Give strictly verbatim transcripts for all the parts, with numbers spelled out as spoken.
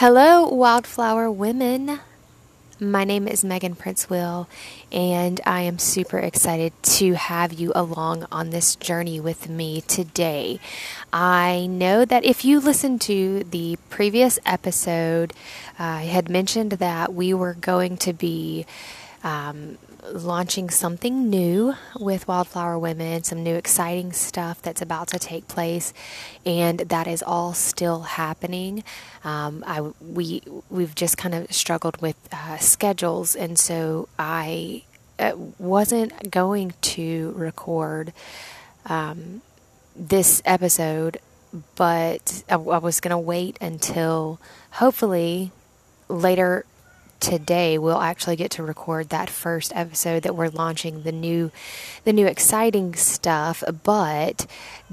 Hello, Wildflower Women. My name is Megan Princewill, and I am super excited to have you along on this journey with me today. I know that if you listened to the previous episode, uh, I had mentioned that we were going to be um, launching something new with Wildflower Women, some new exciting stuff that's about to take place, and that is all still happening. Um, I we we've just kind of struggled with uh, schedules, and so I uh, wasn't going to record um, this episode, but I, I was going to wait until hopefully later. Today we'll actually get to record that first episode that we're launching the new the new exciting stuff, but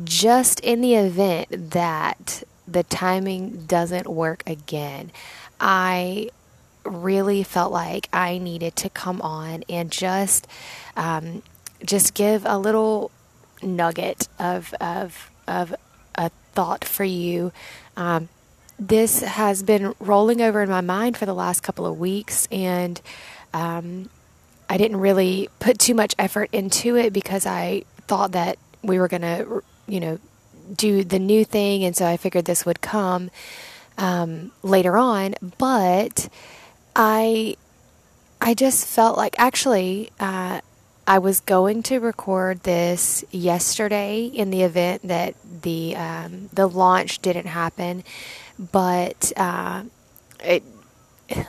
just in the event that the timing doesn't work again, I really felt like I needed to come on and just um, just give a little nugget of of of a thought for you. Um, This has been rolling over in my mind for the last couple of weeks, and um, I didn't really put too much effort into it because I thought that we were going to, you know, do the new thing, and so I figured this would come um, later on, but I, I just felt like, actually, uh, I was going to record this yesterday in the event that the, um, the launch didn't happen. But uh, it,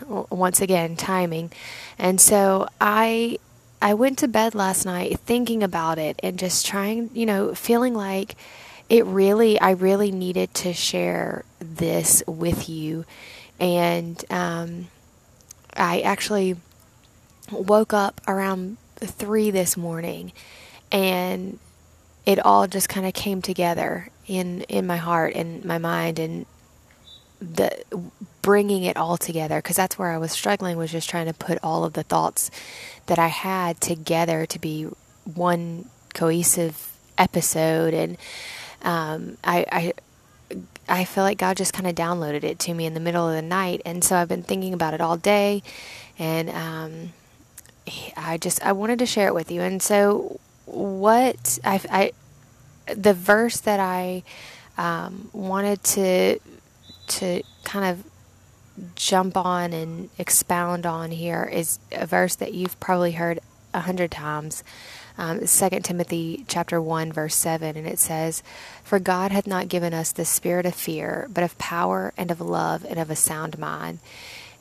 once again, timing. And so I I went to bed last night thinking about it and just trying, you know, feeling like it really, I really needed to share this with you. And um, I actually woke up around three this morning, and it all just kind of came together in, in my heart and my mind and the bringing it all together, because that's where I was struggling, was just trying to put all of the thoughts that I had together to be one cohesive episode. And um, I, I I feel like God just kind of downloaded it to me in the middle of the night, and so I've been thinking about it all day, and um, I just I wanted to share it with you. And so what I, I the verse that I um, wanted to to kind of jump on and expound on here is a verse that you've probably heard a hundred times. Um, Second Timothy chapter one, verse seven, and it says, "For God hath not given us the spirit of fear, but of power and of love and of a sound mind."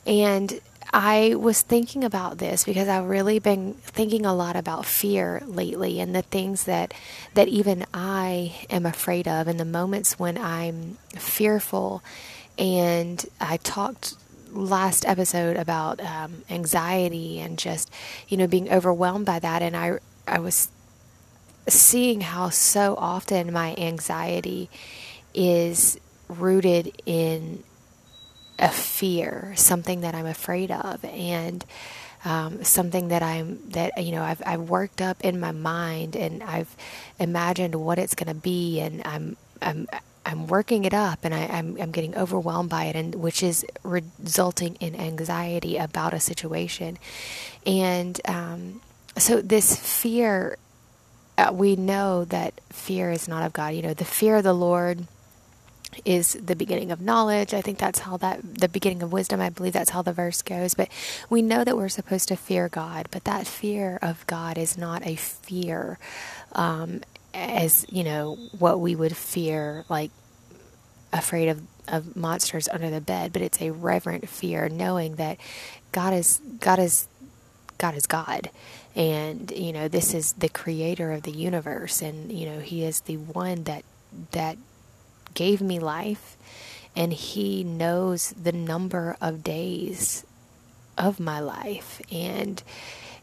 And I was thinking about this because I've really been thinking a lot about fear lately, and the things that, that even I am afraid of, and the moments when I'm fearful. And I talked last episode about um, anxiety and just, you know, being overwhelmed by that. And I, I was seeing how so often my anxiety is rooted in a fear, something that I'm afraid of, and um, something that I'm, that, you know, I've, I've worked up in my mind, and I've imagined what it's going to be, and I'm, I'm, I'm working it up, and I, I'm, I'm getting overwhelmed by it, and which is resulting in anxiety about a situation. And um, so this fear, uh, we know that fear is not of God. You know, the fear of the Lord is the beginning of knowledge. I think that's how that, the beginning of wisdom, I believe that's how the verse goes. But we know that we're supposed to fear God, but that fear of God is not a fear, um, as, you know, what we would fear, like afraid of, of monsters under the bed, but it's a reverent fear, knowing that God is, God is, God is God. And, you know, this is the creator of the universe. And, you know, he is the one that, that, gave me life, and he knows the number of days of my life. And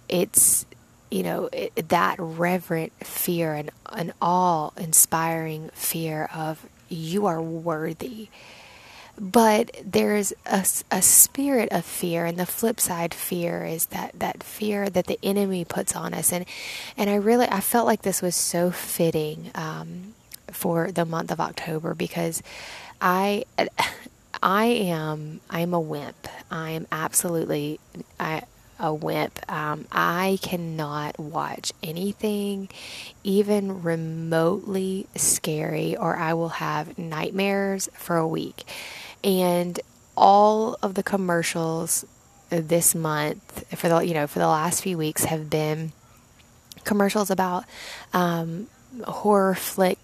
it's, you know, it, that reverent fear and an awe-inspiring fear of, you are worthy. But there's a, a spirit of fear, and the flip side fear is that, that fear that the enemy puts on us. And, and I really, I felt like this was so fitting, um, for the month of October, because I I am, I'm a wimp. I am absolutely I, a wimp. Um, I cannot watch anything even remotely scary, or I will have nightmares for a week. And all of the commercials this month for the, you know, for the last few weeks have been commercials about, um, horror flick,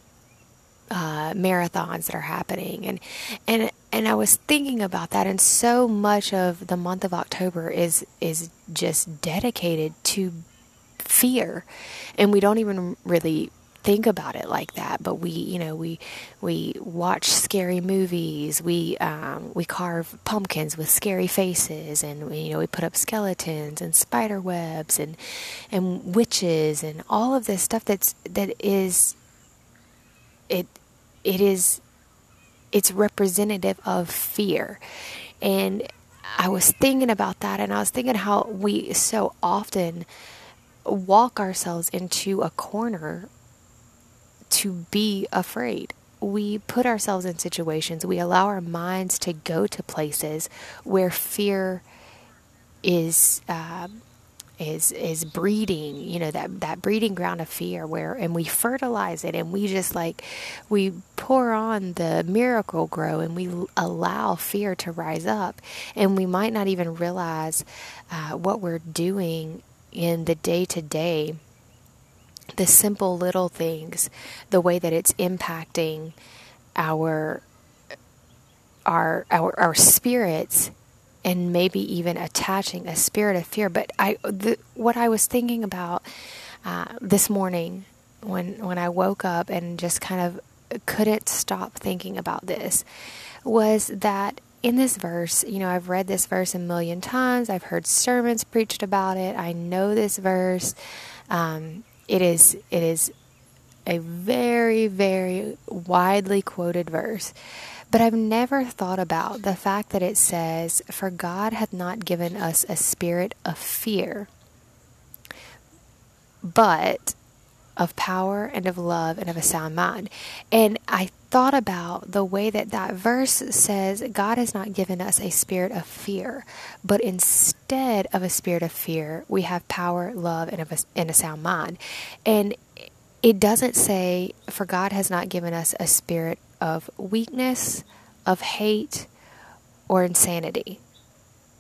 uh, marathons that are happening. And, and, and I was thinking about that. And so much of the month of October is, is just dedicated to fear. And we don't even really think about it like that, but we, you know, we, we watch scary movies. We, um, we carve pumpkins with scary faces, and we, you know, we put up skeletons and spider webs and, and witches and all of this stuff that's, that is, it, it is, it's representative of fear. And I was thinking about that, and I was thinking how we so often walk ourselves into a corner to be afraid. We put ourselves in situations, we allow our minds to go to places where fear is uh, is is breeding, you know, that that breeding ground of fear, where, and we fertilize it, and we just like we pour on the miracle grow, and we allow fear to rise up, and we might not even realize uh, what we're doing in the day to day. The simple little things, the way that it's impacting our, our, our, our spirits, and maybe even attaching a spirit of fear. But I, the, what I was thinking about, uh, this morning when, when I woke up and just kind of couldn't stop thinking about this, was that in this verse, you know, I've read this verse a million times. I've heard sermons preached about it. I know this verse. Um, It is it is a very, very widely quoted verse, but I've never thought about the fact that it says, "For God hath not given us a spirit of fear, but of power and of love and of a sound mind." And I thought about the way that that verse says, God has not given us a spirit of fear, but instead of a spirit of fear, we have power, love, and, of a, and a sound mind. And it doesn't say, for God has not given us a spirit of weakness, of hate, or insanity,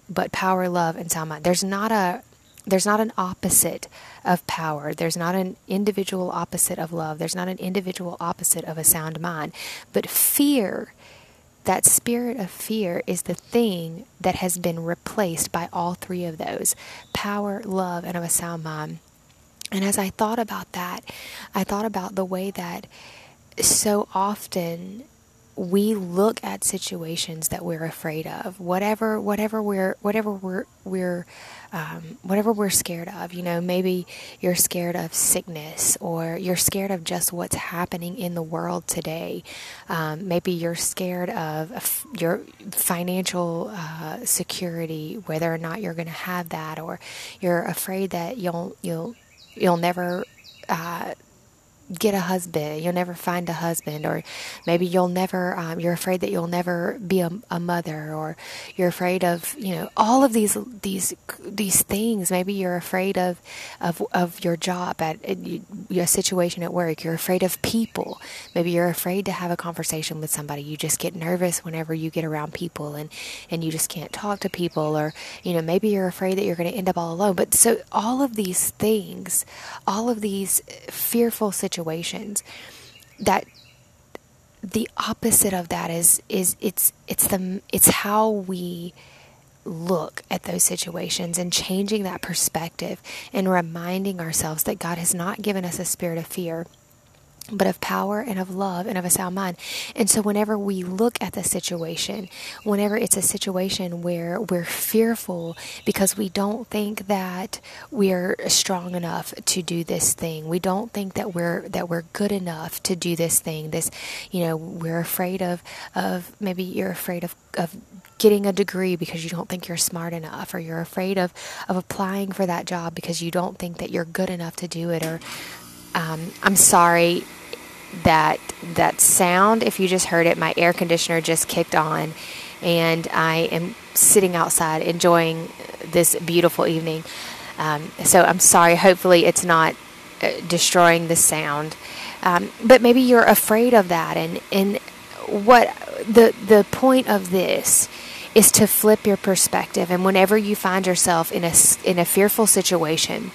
but power, love, and sound mind. There's not a There's not an opposite of power. There's not an individual opposite of love. There's not an individual opposite of a sound mind. But fear, that spirit of fear, is the thing that has been replaced by all three of those: power, love, and of a sound mind. And as I thought about that, I thought about the way that so often we look at situations that we're afraid of, whatever, whatever we're, whatever we're, we're, um, whatever we're scared of. You know, maybe you're scared of sickness, or you're scared of just what's happening in the world today. Um, maybe you're scared of f- your financial, uh, security, whether or not you're going to have that, or you're afraid that you'll, you'll, you'll never, uh, get a husband, you'll never find a husband, or maybe you'll never, um, you're afraid that you'll never be a, a mother, or you're afraid of, you know, all of these, these, these things. Maybe you're afraid of, of, of your job at, at your situation at work. You're afraid of people. Maybe you're afraid to have a conversation with somebody. You just get nervous whenever you get around people, and, and you just can't talk to people, or, you know, maybe you're afraid that you're going to end up all alone. But so all of these things, all of these fearful situations, situations that the opposite of that is, is it's, it's the, it's how we look at those situations, and changing that perspective, and reminding ourselves that God has not given us a spirit of fear, but of power and of love and of a sound mind. And so whenever we look at the situation, whenever it's a situation where we're fearful because we don't think that we're strong enough to do this thing, we don't think that we're, that we're good enough to do this thing, this, you know, we're afraid of, of maybe you're afraid of, of getting a degree because you don't think you're smart enough, or you're afraid of, of applying for that job because you don't think that you're good enough to do it, or, Um, I'm sorry that that sound, if you just heard it, my air conditioner just kicked on and I am sitting outside enjoying this beautiful evening. Um, so I'm sorry, hopefully it's not uh, destroying the sound. Um, but maybe you're afraid of that. And, and what the, the point of this is to flip your perspective. And whenever you find yourself in a, in a fearful situation,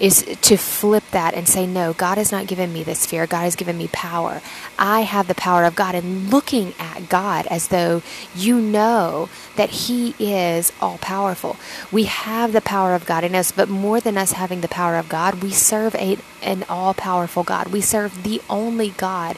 is to flip that and say, no, God has not given me this fear. God has given me power. I have the power of God. And looking at God as though you know that He is all-powerful. We have the power of God in us, but more than us having the power of God, we serve a, an all-powerful God. We serve the only God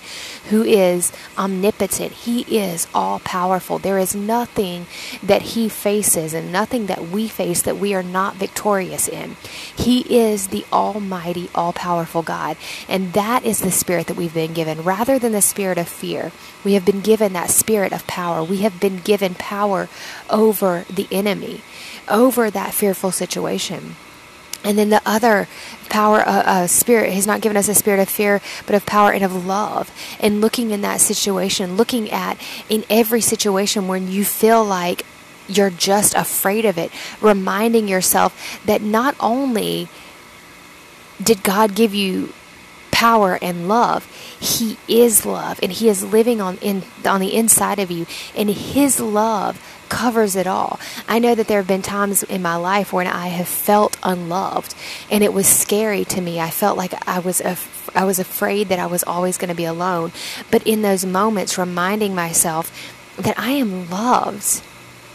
who is omnipotent. He is all-powerful. There is nothing that He faces and nothing that we face that we are not victorious in. He is the almighty, all-powerful God. And that is the spirit that we've been given. Rather than the spirit of fear, we have been given that spirit of power. We have been given power over the enemy, over that fearful situation. And then the other power, uh, uh, spirit, He's not given us a spirit of fear, but of power and of love. And looking in that situation, looking at in every situation when you feel like you're just afraid of it, reminding yourself that not only did God give you power and love, He is love, and He is living on in on the inside of you, and His love covers it all. I know that there have been times in my life when I have felt unloved, and it was scary to me. I felt like I was af- I was afraid that I was always going to be alone. But in those moments, reminding myself that I am loved.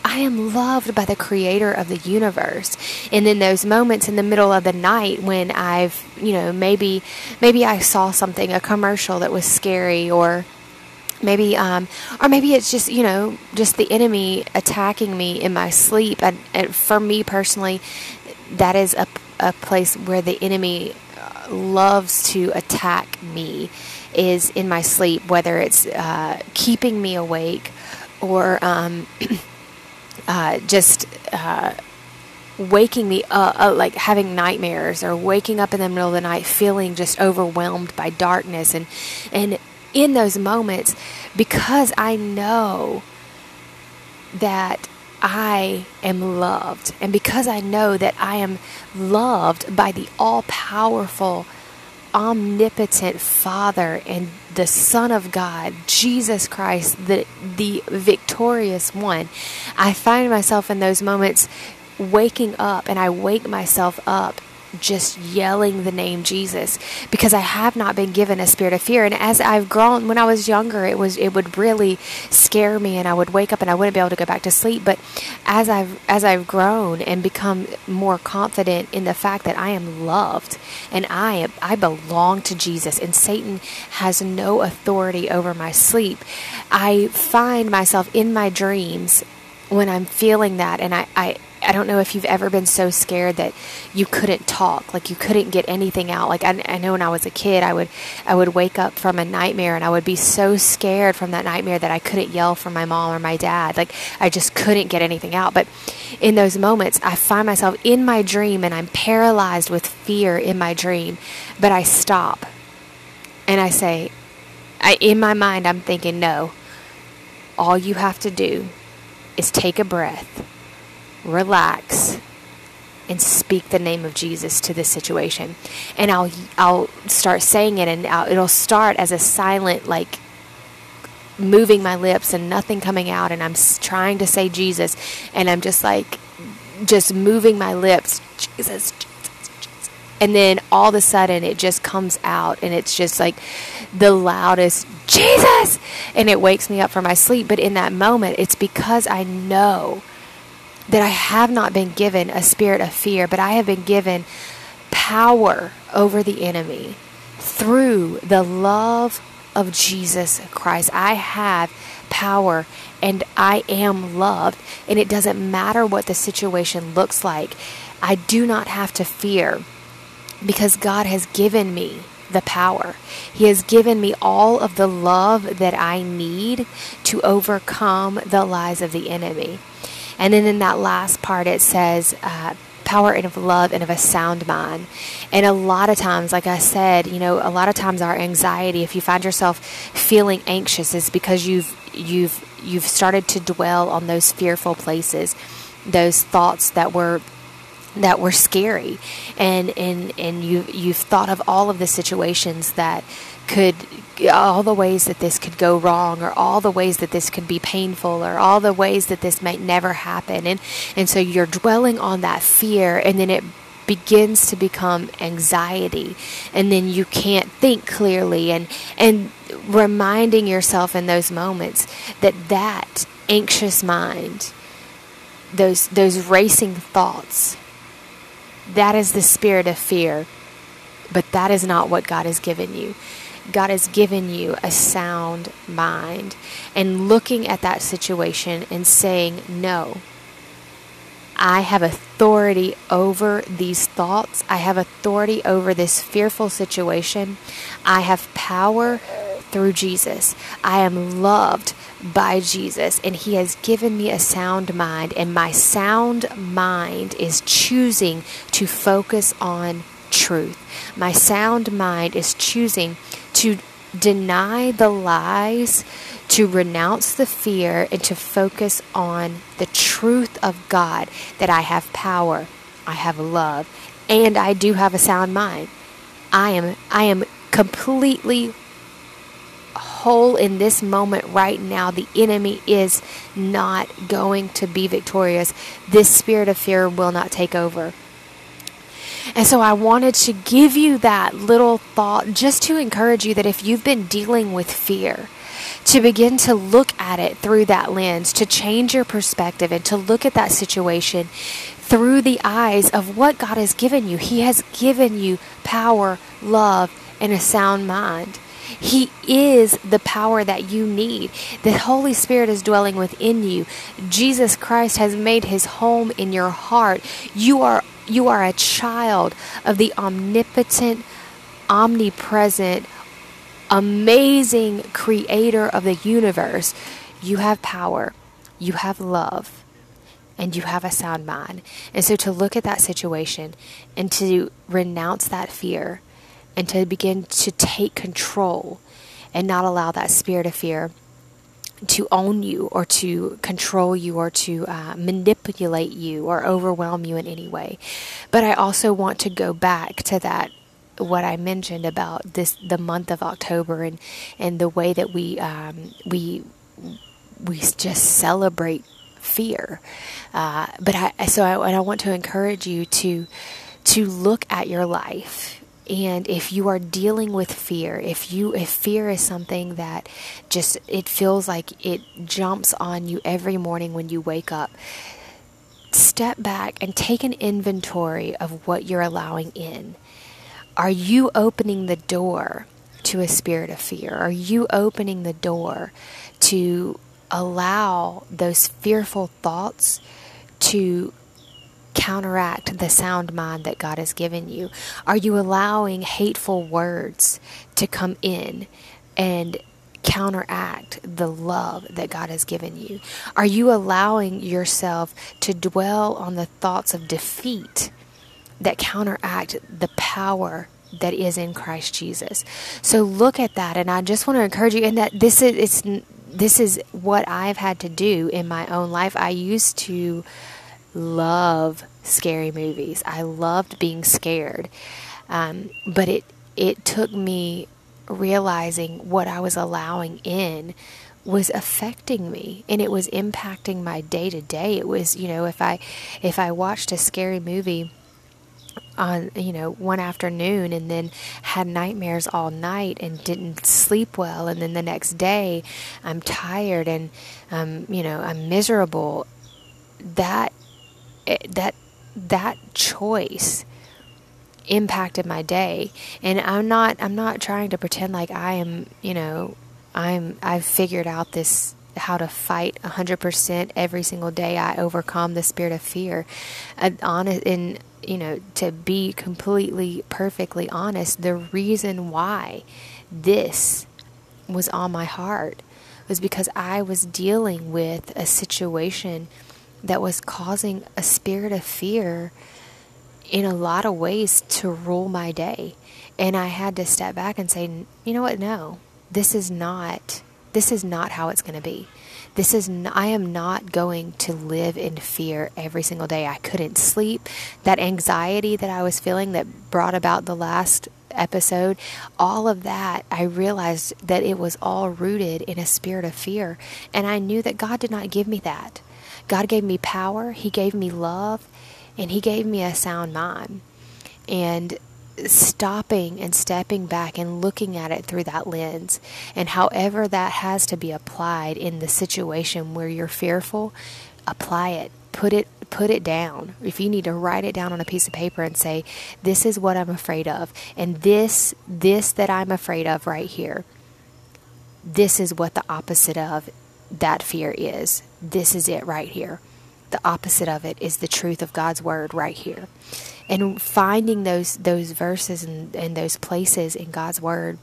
I am loved by the creator of the universe. And in those moments in the middle of the night when I've, you know, maybe, maybe I saw something, a commercial that was scary, or maybe, um, or maybe it's just, you know, just the enemy attacking me in my sleep. And, and for me personally, that is a, a place where the enemy loves to attack me, is in my sleep, whether it's, uh, keeping me awake or, um, Uh, just uh, waking me up, uh, like having nightmares, or waking up in the middle of the night feeling just overwhelmed by darkness. And, and in those moments, because I know that I am loved, and because I know that I am loved by the all-powerful, omnipotent Father and the Son of God, Jesus Christ, the the victorious one, I find myself in those moments waking up, and I wake myself up just yelling the name Jesus, because I have not been given a spirit of fear. And as I've grown, when I was younger, it was it would really scare me, and I would wake up and I wouldn't be able to go back to sleep. But as I've as I've grown and become more confident in the fact that I am loved, and I am, I belong to Jesus, and Satan has no authority over my sleep, I find myself in my dreams when I'm feeling that, and I. I I don't know if you've ever been so scared that you couldn't talk, like you couldn't get anything out. Like I, I know when I was a kid, I would, I would wake up from a nightmare, and I would be so scared from that nightmare that I couldn't yell for my mom or my dad. Like I just couldn't get anything out. But in those moments, I find myself in my dream, and I'm paralyzed with fear in my dream, but I stop and I say, I, in my mind, I'm thinking, no, all you have to do is take a breath, relax, and speak the name of Jesus to this situation. And I'll I'll start saying it, and I'll, it'll start as a silent, like moving my lips and nothing coming out, and I'm trying to say Jesus, and I'm just like just moving my lips, Jesus, Jesus, Jesus. And then all of a sudden it just comes out, and it's just like the loudest Jesus, and it wakes me up from my sleep. But in that moment, it's because I know that I have not been given a spirit of fear, but I have been given power over the enemy through the love of Jesus Christ. I have power, and I am loved, and it doesn't matter what the situation looks like. I do not have to fear, because God has given me the power. He has given me all of the love that I need to overcome the lies of the enemy. And then in that last part, it says, uh, power and of love and of a sound mind. And a lot of times, like I said, you know, a lot of times our anxiety, if you find yourself feeling anxious, is because you've you've you've started to dwell on those fearful places, those thoughts that were that were scary, and and and you you've thought of all of the situations that could, all the ways that this could go wrong, or all the ways that this could be painful, or all the ways that this might never happen. And and so you're dwelling on that fear, and then it begins to become anxiety, and then you can't think clearly, and and reminding yourself in those moments that that anxious mind, those those racing thoughts, that is the spirit of fear. But that is not what God has given you. God has given you a sound mind, and looking at that situation and saying, no, I have authority over these thoughts. I have authority over this fearful situation. I have power through Jesus. I am loved by Jesus, and He has given me a sound mind, and my sound mind is choosing to focus on truth. My sound mind is choosing to deny the lies, to renounce the fear, and to focus on the truth of God, that I have power, I have love, and I do have a sound mind. I am I am completely whole in this moment right now. The enemy is not going to be victorious. This spirit of fear will not take over. And so I wanted to give you that little thought just to encourage you that if you've been dealing with fear, to begin to look at it through that lens, to change your perspective, and to look at that situation through the eyes of what God has given you. He has given you power, love, and a sound mind. He is the power that you need. The Holy Spirit is dwelling within you. Jesus Christ has made His home in your heart. You are You are a child of the omnipotent, omnipresent, amazing creator of the universe. You have power, you have love, and you have a sound mind. And so to look at that situation and to renounce that fear and to begin to take control and not allow that spirit of fear to own you or to control you or to uh, manipulate you or overwhelm you in any way. But I also want to go back to that, what I mentioned about this, the month of October, and, and the way that we, um, we, we just celebrate fear. Uh, but I, so I, and I want to encourage you to, to look at your life. And if you are dealing with fear, if you if fear is something that just, it feels like it jumps on you every morning when you wake up, step back and take an inventory of what you're allowing in. Are you opening the door to a spirit of fear? Are you opening the door to allow those fearful thoughts to counteract the sound mind that God has given you? Are you allowing hateful words to come in and counteract the love that God has given you? Are you allowing yourself to dwell on the thoughts of defeat that counteract the power that is in Christ Jesus? So look at that, and I just want to encourage you. And that this is it's this is what I've had to do in my own life. I used to love scary movies. I loved being scared. Um, but it, it took me realizing what I was allowing in was affecting me, and it was impacting my day to day. It was, you know, if I, if I watched a scary movie on, you know, one afternoon and then had nightmares all night and didn't sleep well, and then the next day I'm tired and, um, you know, I'm miserable, that It, that that choice impacted my day. And I'm not I'm not trying to pretend like I am, you know, I'm I've figured out this, how to fight one hundred percent every single day. I overcome the spirit of fear. And honest, and you know, to be completely perfectly honest, the reason why this was on my heart was because I was dealing with a situation that was causing a spirit of fear in a lot of ways to rule my day. And I had to step back and say, you know what? No, this is not, this is not how it's going to be. This is, n- I am not going to live in fear every single day. I couldn't sleep. That anxiety that I was feeling that brought about the last episode, all of that, I realized that it was all rooted in a spirit of fear. And I knew that God did not give me that. God gave me power. He gave me love, and He gave me a sound mind. And stopping and stepping back and looking at it through that lens, and however that has to be applied in the situation where you're fearful, apply it. Put it put it down. If you need to, write it down on a piece of paper and say, this is what I'm afraid of, and this this that I'm afraid of right here, this is what the opposite of that fear is. This is it right here. The opposite of it is the truth of God's word right here. And finding those those verses and, and those places in God's word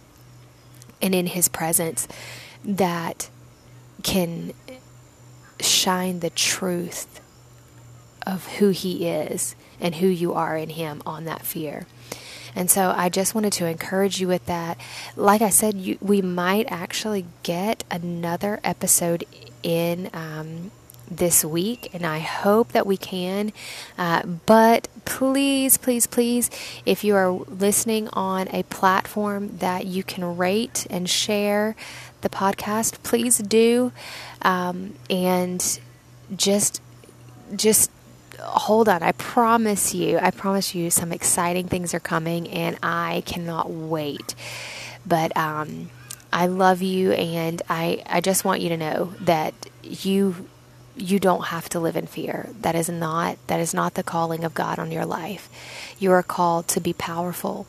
and in His presence that can shine the truth of who He is and who you are in Him on that fear. And so I just wanted to encourage you with that. Like I said, you, we might actually get another episode in um, this week, and I hope that we can. Uh, but please, please, please, if you are listening on a platform that you can rate and share the podcast, please do. Um, and just, just hold on. I promise you, I promise you some exciting things are coming, and I cannot wait. But, um, I love you. And I, I just want you to know that you, you don't have to live in fear. That is not, that is not the calling of God on your life. You are called to be powerful.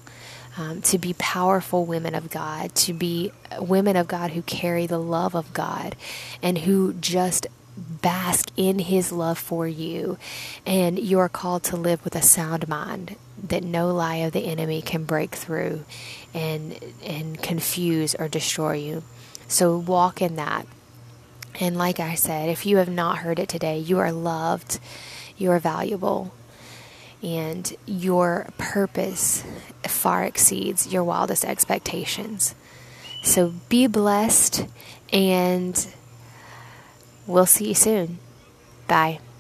Um, to be powerful women of God, to be women of God who carry the love of God and who just bask in His love for you. And you are called to live with a sound mind, that no lie of the enemy can break through and and confuse or destroy you. So walk in that. And like I said, if you have not heard it today, you are loved, you are valuable, and your purpose far exceeds your wildest expectations. So be blessed, and we'll see you soon. Bye.